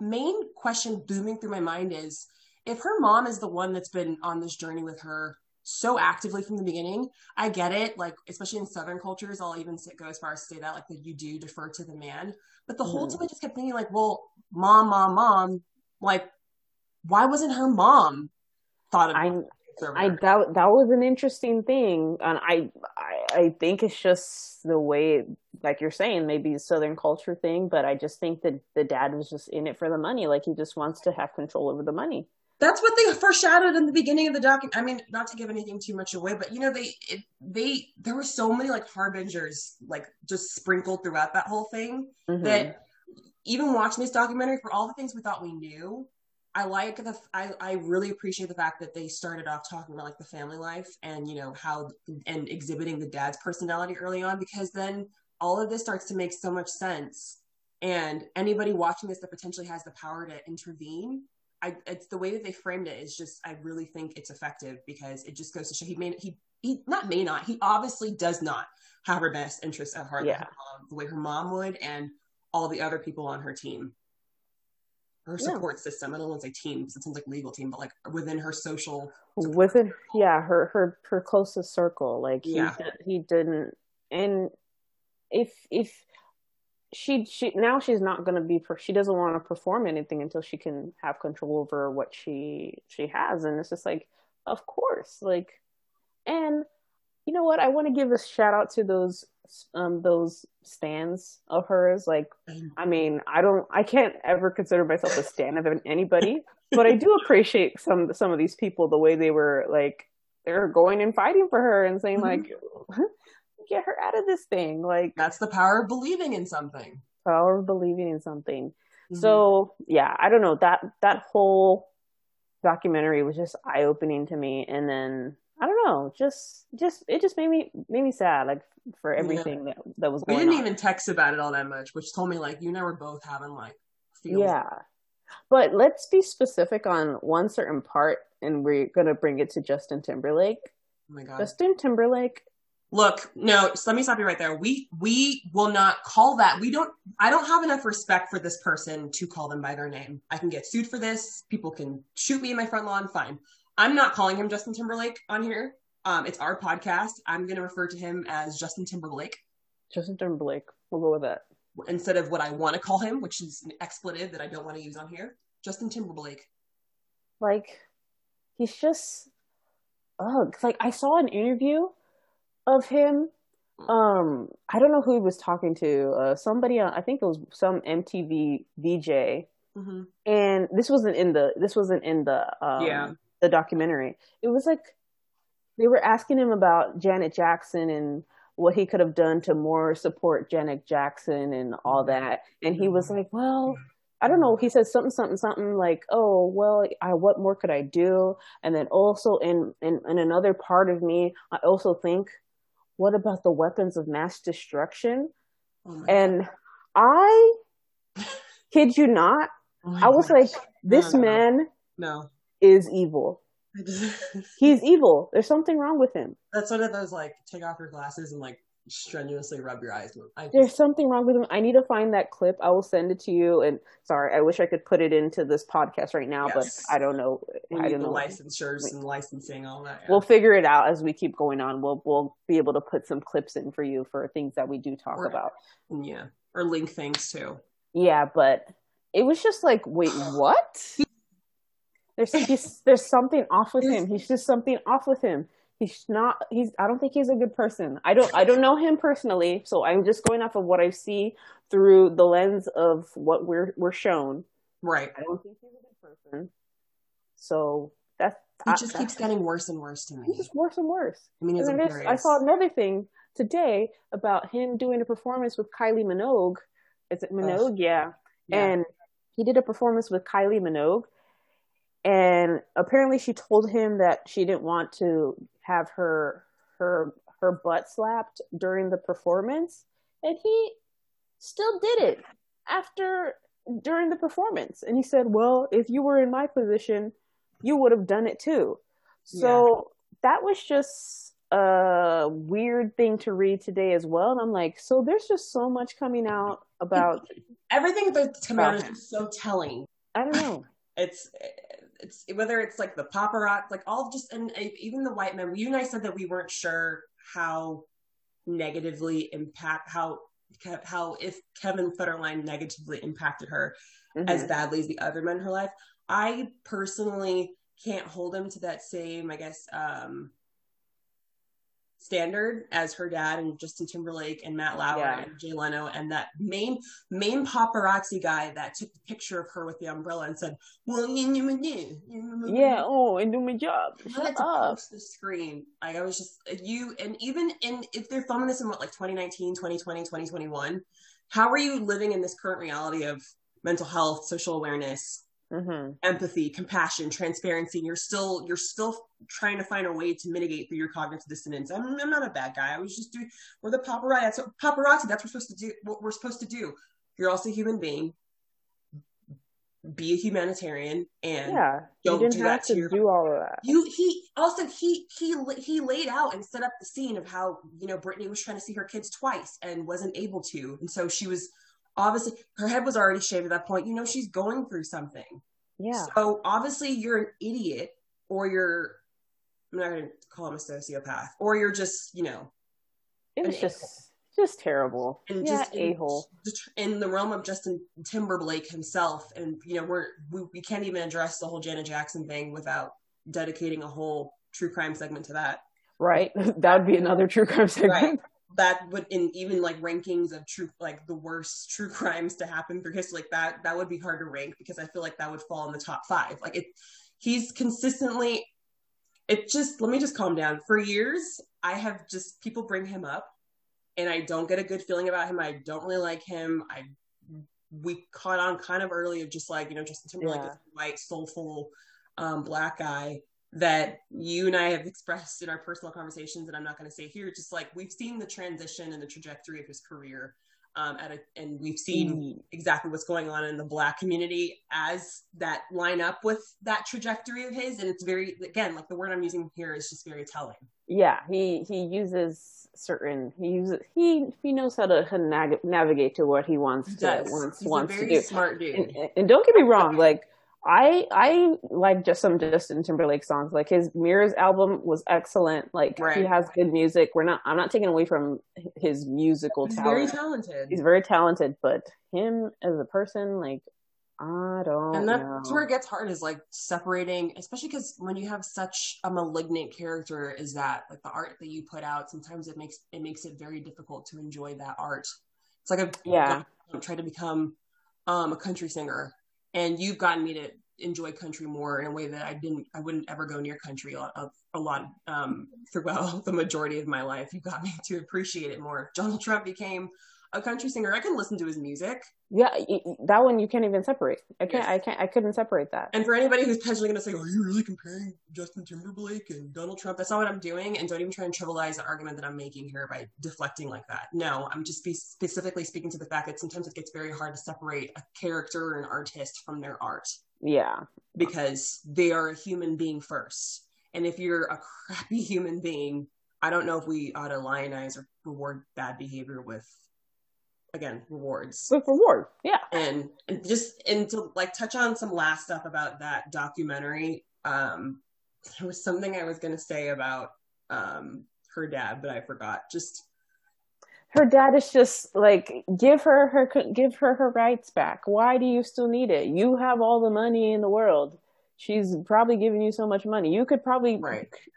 main question booming through my mind is, if her mom is the one that's been on this journey with her so actively from the beginning. I get it, like, especially in Southern cultures, I'll even go as far as to say that, like, that you do defer to the man. But the whole time I just kept thinking, like, well, mom, like, why wasn't her mom thought of it? That was an interesting thing, and I think it's just the way, like you're saying, maybe the Southern culture thing, but I just think that the dad was just in it for the money. Like, he just wants to have control over the money. That's what they foreshadowed in the beginning of the doc. I mean, not to give anything too much away, but, you know, there were so many, like, harbingers, like, just sprinkled throughout that whole thing, that even watching this documentary, for all the things we thought we knew, I really appreciate the fact that they started off talking about, like, the family life and, you know, how, and exhibiting the dad's personality early on, because then all of this starts to make so much sense. And anybody watching this that potentially has the power to intervene, it's the way that they framed it is just, I really think it's effective, because it just goes to show he obviously does not have her best interests at heart, the way her mom would, and all the other people on her team. Her support system. I don't want to say team, because it sounds like legal team, but, like, within her social support. her closest circle. Like, he didn't. And if she now she's not going to be, she doesn't want to perform anything until she can have control over what she has. And it's just like, of course, like, and you know what? I want to give a shout out to those stands of hers. Like, I mean, I can't ever consider myself a stan of anybody, but I do appreciate some of these people, the way they were, like, they're going and fighting for her and saying, like, get her out of this thing. Like, that's the power of believing in something. So I don't know, that whole documentary was just eye-opening to me. And then I don't know, just it just made me sad, like, for everything that was going on. We didn't even text about it all that much, which told me, like, you and I were both having, like, feelings. Yeah. But let's be specific on one certain part, and we're going to bring it to Justin Timberlake. Oh my God. Justin Timberlake. Look, no, so let me stop you right there. We will not call that. I don't have enough respect for this person to call them by their name. I can get sued for this. People can shoot me in my front lawn. Fine. I'm not calling him Justin Timberlake on here. It's our podcast. I'm going to refer to him as Justin Timberlake. Justin Timberlake. We'll go with that. Instead of what I want to call him, which is an expletive that I don't want to use on here. Justin Timberlake. Like, he's just, like, I saw an interview of him. I don't know who he was talking to. Somebody, I think it was some MTV VJ. Mm-hmm. And this wasn't in the documentary. It was like, they were asking him about Janet Jackson and what he could have done to more support Janet Jackson and all that. And he was like, well, I don't know. He said something like, oh, well, what more could I do? And then also in another part of me, I also think, what about the weapons of mass destruction? Oh, and God. I kid you not, I was gosh. Like, this man is evil. He's evil. There's something wrong with him. That's one of those, like, take off your glasses and, like, strenuously rub your eyes. There's something wrong with him. I need to find that clip. I will send it to you. And sorry, I wish I could put it into this podcast right now, but I don't know. I don't know. Licensures and licensing, all that. Yeah. We'll figure it out as we keep going on. We'll be able to put some clips in for you for things that we do talk about. Yeah, or link things too. Yeah, but it was just like, wait, what? There's something off with him. He's just something off with him. I don't think he's a good person. I don't know him personally, so I'm just going off of what I see through the lens of what we're shown. Right. I don't think he's a good person. So he keeps getting worse and worse to me. He's just worse and worse. I mean, I saw another thing today about him doing a performance with Kylie Minogue. Is it Minogue? Yeah. And he did a performance with Kylie Minogue. And apparently she told him that she didn't want to have her butt slapped during the performance. And he still did it during the performance. And he said, well, if you were in my position, you would have done it too. So that was just a weird thing to read today as well. And I'm like, so there's just so much coming out about everything that's coming out is so telling. I don't know. it's whether it's like the paparazzi, like all just, and even the white men, you and I said that we weren't sure how negatively impact, how if Kevin Federline negatively impacted her as badly as the other men in her life. I personally can't hold him to that same, I guess, standard as her dad and Justin Timberlake and Matt Lauer and Jay Leno and that main paparazzi guy that took the picture of her with the umbrella and said, well, and do my job. I had to post the screen. Like, I was just, you, and even in, if they're filming this in what, like 2019, 2020, 2021, how are you living in this current reality of mental health, social awareness, empathy, compassion, transparency, and you're still trying to find a way to mitigate through your cognitive dissonance? I'm not a bad guy. I was just doing, we're the paparazzi. That's what we're supposed to do. You're also a human being. Be a humanitarian, and don't you didn't do have that to your, do all of that. He laid out and set up the scene of how, you know, Britney was trying to see her kids twice and wasn't able to, and so she was. Obviously, her head was already shaved at that point. You know, she's going through something. Yeah. So obviously you're an idiot, or you're, I'm not going to call him a sociopath, or you're just, you know. It was just terrible. And yeah, a-hole. In the realm of Justin Timberlake himself. And, you know, we can't even address the whole Janet Jackson thing without dedicating a whole true crime segment to that. Right. That would be another true crime segment. Right. That would, in even like rankings of true, like the worst true crimes to happen through history, like that would be hard to rank, because I feel like that would fall in the top 5. Like he's consistently, let me just calm down. For years, I have just, people bring him up and I don't get a good feeling about him. I don't really like him. We caught on kind of early of just like, you know, Justin Timberlake is a white, soulful, black guy that you and I have expressed in our personal conversations, and I'm not going to say here, just like we've seen the transition and the trajectory of his career, and we've seen exactly what's going on in the Black community as that line up with that trajectory of his. And it's very, again, like the word I'm using here is just very telling. Yeah, he knows how to navigate to what he wants to do. He's a very smart dude. And don't get me wrong, like, I like just some Justin Timberlake songs. Like his Mirrors album was excellent. Like he has good music. I'm not taking away from his musical talent. He's very talented. But him as a person, like, I don't know. And that's where it gets hard, is like separating, especially because when you have such a malignant character is that, like, the art that you put out, sometimes it makes it very difficult to enjoy that art. It's like I tried to become a country singer. And you've gotten me to enjoy country more in a way that I wouldn't ever go near country a lot throughout the majority of my life. You got me to appreciate it more. Donald Trump became a country singer. I can listen to his music. Yeah, that one you can't even separate. I couldn't separate that. And for anybody who's potentially going to say, "Are you really comparing Justin Timberlake and Donald Trump?" That's not what I'm doing. And don't even try and trivialize the argument that I'm making here by deflecting like that. No, I'm just specifically speaking to the fact that sometimes it gets very hard to separate a character or an artist from their art. Yeah, because they are a human being first. And if you're a crappy human being, I don't know if we ought to lionize or reward bad behavior with reward. Yeah. And to like touch on some last stuff about that documentary, there was something I was going to say about her dad, but I forgot. Just her dad is just like, give her her rights back. Why do you still need it? You have all the money in the world. She's probably giving you so much money. You could probably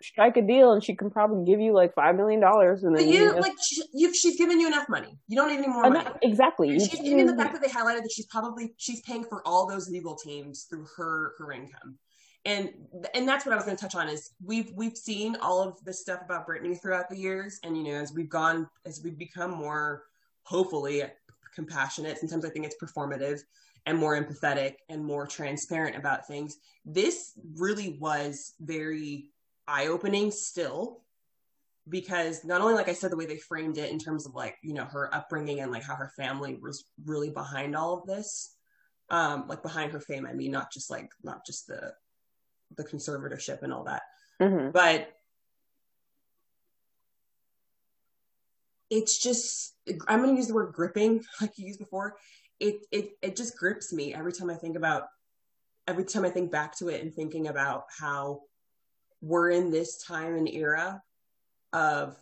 strike a deal, and she can probably give you like $5 million. And then she's given you enough money. You don't need any more money. Exactly. Even the fact that they highlighted that she's paying for all those legal teams through her income, and that's what I was going to touch on, is we've seen all of this stuff about Britney throughout the years, and you know, as we've become more hopefully compassionate. Sometimes I think it's performative, and more empathetic and more transparent about things. This really was very eye-opening still, because not only, like I said, the way they framed it in terms of like, you know, her upbringing and like how her family was really behind all of this, like behind her fame. I mean, not just the conservatorship and all that, but it's just, I'm going to use the word gripping, like you used before. It just grips me every time I think about every time I think back to it and thinking about how we're in this time and era of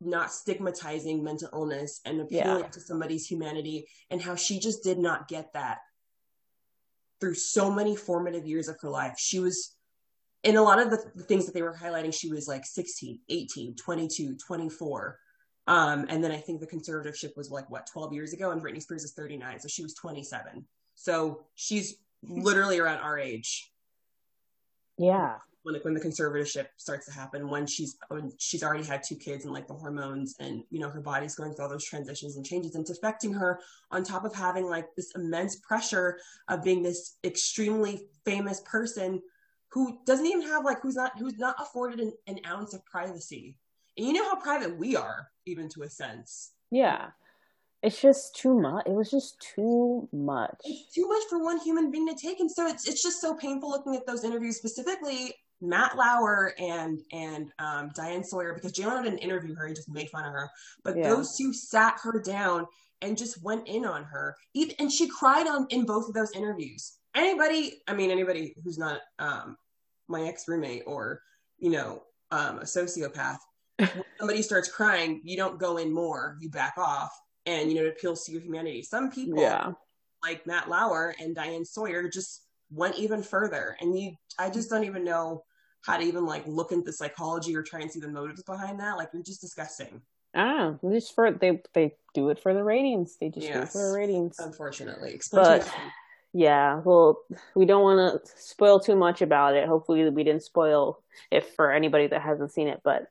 not stigmatizing mental illness and appealing to somebody's humanity, and how she just did not get that through so many formative years of her life. She was, in a lot of the things that they were highlighting, she was like 16, 18, 22, 24. And then I think the conservatorship was like, what, 12 years ago? And Britney Spears is 39. So she was 27. So she's literally around our age. Yeah. When the conservatorship starts to happen, when she's already had two kids and like the hormones and, you know, her body's going through all those transitions and changes, and it's affecting her on top of having like this immense pressure of being this extremely famous person who doesn't even have like, who's not afforded an ounce of privacy. And you know how private we are, even to a sense. Yeah. It's just too much. It was just too much. It's too much for one human being to take. And so it's just so painful looking at those interviews, specifically Matt Lauer and Diane Sawyer, because Jay Leno didn't interview her, he just made fun of her. But those two sat her down and just went in on her. And she cried in both of those interviews. Anybody who's not my ex-roommate or, you know, a sociopath, when somebody starts crying, you don't go in more, you back off. And, you know, it appeals to your humanity. Some people like Matt Lauer and Diane Sawyer just went even further. And I just don't even know how to even like look into the psychology or try and see the motives behind that. Like, you're just disgusting. Ah, just for, they do it for the ratings. They just do it for the ratings. Unfortunately. But yeah, well, we don't want to spoil too much about it. Hopefully we didn't spoil it for anybody that hasn't seen it, but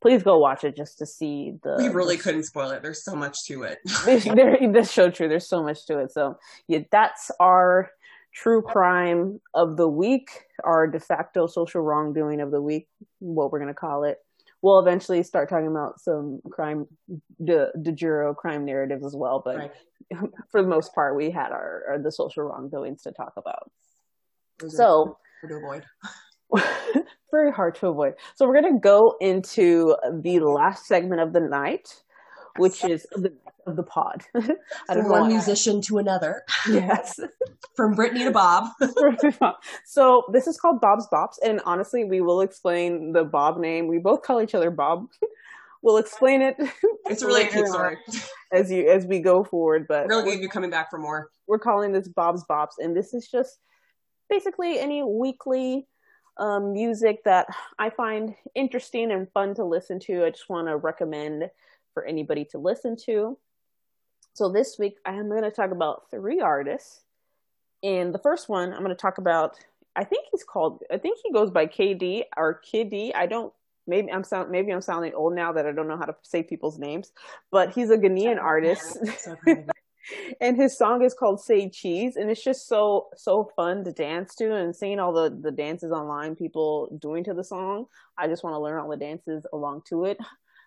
please go watch it just to see the... We really couldn't spoil it. There's so much to it. That's so true. There's so much to it. So yeah, that's our true crime of the week, our de facto social wrongdoing of the week, what we're going to call it. We'll eventually start talking about some crime, de jure crime narratives as well. But for the most part, we had our the social wrongdoings to talk about. So... to avoid. Very hard to avoid. So we're going to go into the last segment of the night, which is the night of the pod. From one musician to another. Yes. From Britney to Bob. So this is called Bob's Bops, and honestly, we will explain the Bob name. We both call each other Bob. We'll explain it. It's a really cute story. As we go forward, but really good. You're coming back for more. We're calling this Bob's Bops, and this is just basically any weekly music that I find interesting and fun to listen to. I just want to recommend for anybody to listen to. So this week I am going to talk about three artists, and the first one I'm going to talk about, I think he goes by KD or Kiddy. Maybe I'm sounding old now that I don't know how to say people's names, but he's a Ghanaian artist. And his song is called Say Cheese, and it's just so fun to dance to, and seeing all the dances online people doing to the song. I just want to learn all the dances along to it.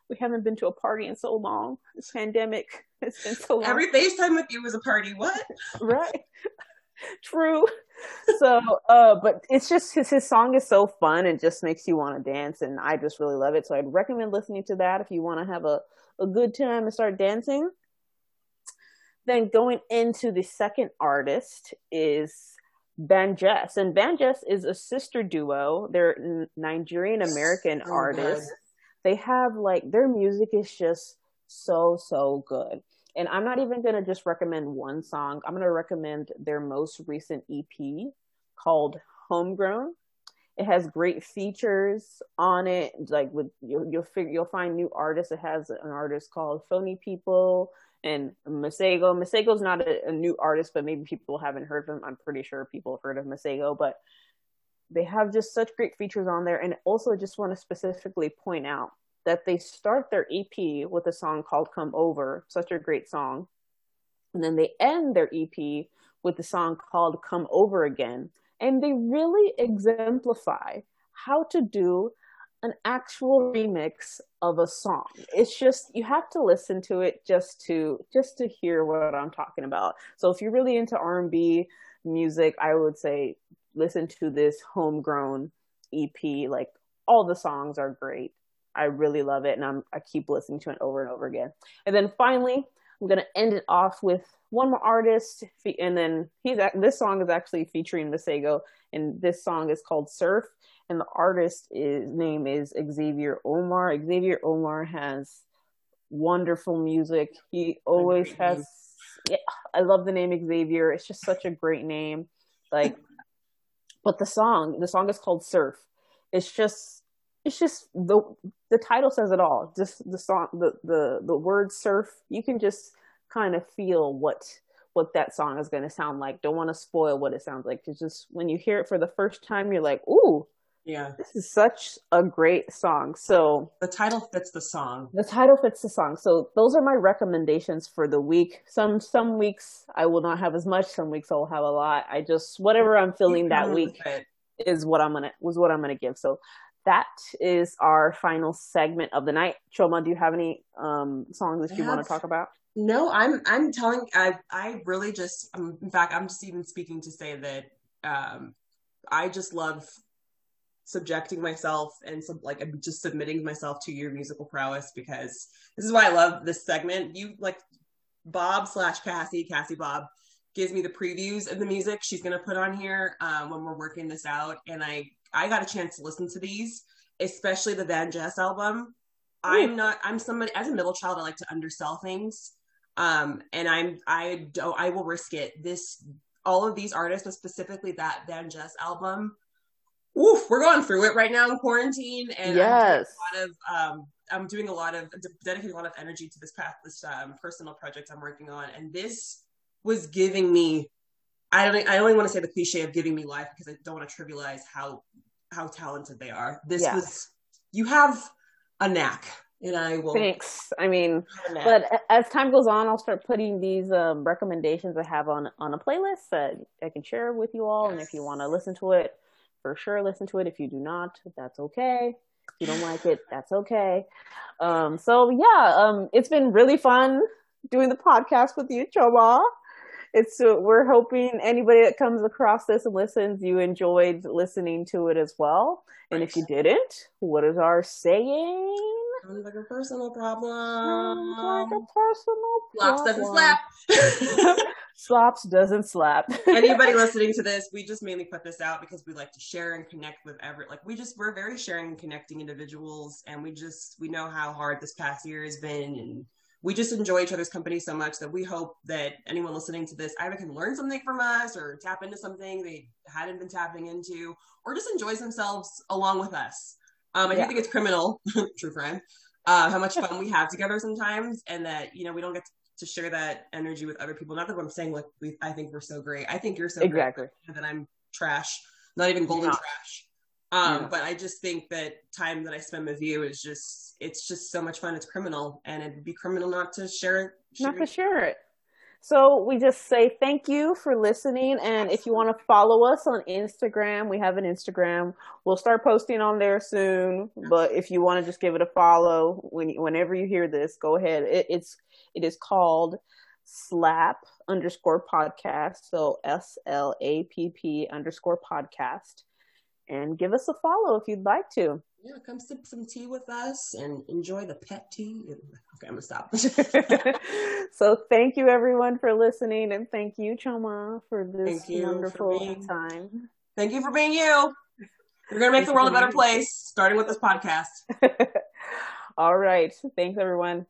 We haven't been to a party in so long. This pandemic has been so long. Every FaceTime with you was a party. What? Right. True. So, but it's just his song is so fun and just makes you want to dance, and I just really love it. So I'd recommend listening to that if you want to have a good time and start dancing. Then going into the second artist is VanJess. And VanJess is a sister duo. They're Nigerian-American artists. They have like, their music is just so good. And I'm not even going to just recommend one song. I'm going to recommend their most recent EP called Homegrown. It has great features on it. Like with you'll find new artists. It has an artist called Phony People and Masego. Masego's not a new artist, but maybe people haven't heard of him. I'm pretty sure people have heard of Masego, but they have just such great features on there. And also just want to specifically point out that they start their EP with a song called Come Over, such a great song. And then they end their EP with a song called Come Over Again. And they really exemplify how to do an actual remix of a song. It's just, you have to listen to it just to hear what I'm talking about. So if you're really into R&B music, I would say listen to this Homegrown EP. Like, all the songs are great. I really love it, and I keep listening to it over and over again. And then finally, I'm going to end it off with one more artist, and then this song is actually featuring Masego, and this song is called Surf, and the artist name is Xavier Omar. Xavier Omar has wonderful music. He always has, yeah, I love the name Xavier. It's just such a great name. Like, but the song is called Surf. It's just the title says it all. Just the song, the word surf, you can just kind of feel what that song is going to sound like. Don't want to spoil what it sounds like. It's just when you hear it for the first time, you're like, ooh, yeah, this is such a great song. So the title fits the song. So those are my recommendations for the week. Some weeks I will not have as much. Some weeks I'll have a lot. I just, whatever I'm feeling that week was what I'm going to give. So that is our final segment of the night. Choma, do you have any songs that you want to talk about? No, I'm telling. I really just. In fact, I'm just even speaking to say that I just love subjecting myself and just submitting myself to your musical prowess, because this is why I love this segment. You like Bob/Cassie Bob gives me the previews of the music she's gonna put on here when we're working this out, and I got a chance to listen to these, especially the VanJess album. Ooh. I'm somebody, as a middle child, I like to undersell things. And I will risk it. All of these artists, but specifically that VanJess album. Oof, we're going through it right now in quarantine. And yes. I'm doing a lot of, dedicating a lot of energy to this personal project I'm working on. And this was giving me, I only want to say the cliche of giving me life, because I don't want to trivialize how talented they are. You have a knack, and I will. Thanks. I mean, but as time goes on, I'll start putting these recommendations I have on a playlist that I can share with you all. Yes. And if you want to listen to it, for sure, listen to it. If you do not, that's okay. If you don't like it, that's okay. It's been really fun doing the podcast with you, Choma. We're hoping anybody that comes across this and listens, you enjoyed listening to it as well. And if you didn't, what is our saying? Sounds like a personal problem. Sounds like a personal problem. Slaps doesn't slap. Slaps doesn't slap. Anybody listening to this, we just mainly put this out because we like to share and connect with we're very sharing and connecting individuals, and we know how hard this past year has been, and we just enjoy each other's company so much that we hope that anyone listening to this either can learn something from us or tap into something they hadn't been tapping into, or just enjoys themselves along with us. I do think it's criminal, true crime, how much fun we have together sometimes, and that, you know, we don't get to share that energy with other people. Not that I'm saying, like, I think we're so great. I think you're so exactly. great. That I'm trash, not even golden trash. But I just think that time that I spend with you is it's just so much fun. It's criminal, and it'd be criminal not to share it. So we just say thank you for listening. And if you want to follow us on Instagram, we have an Instagram. We'll start posting on there soon. But if you want to just give it a follow, whenever you hear this, go ahead. It is called Slap_podcast. So SLAPP_podcast. And give us a follow if you'd like to. Yeah, come sip some tea with us and enjoy the pet tea. Okay, I'm going to stop. So thank you, everyone, for listening. And thank you, Choma, for this wonderful time. Thank you for being you. You're going to make the world a better place, starting with this podcast. All right. Thanks, everyone.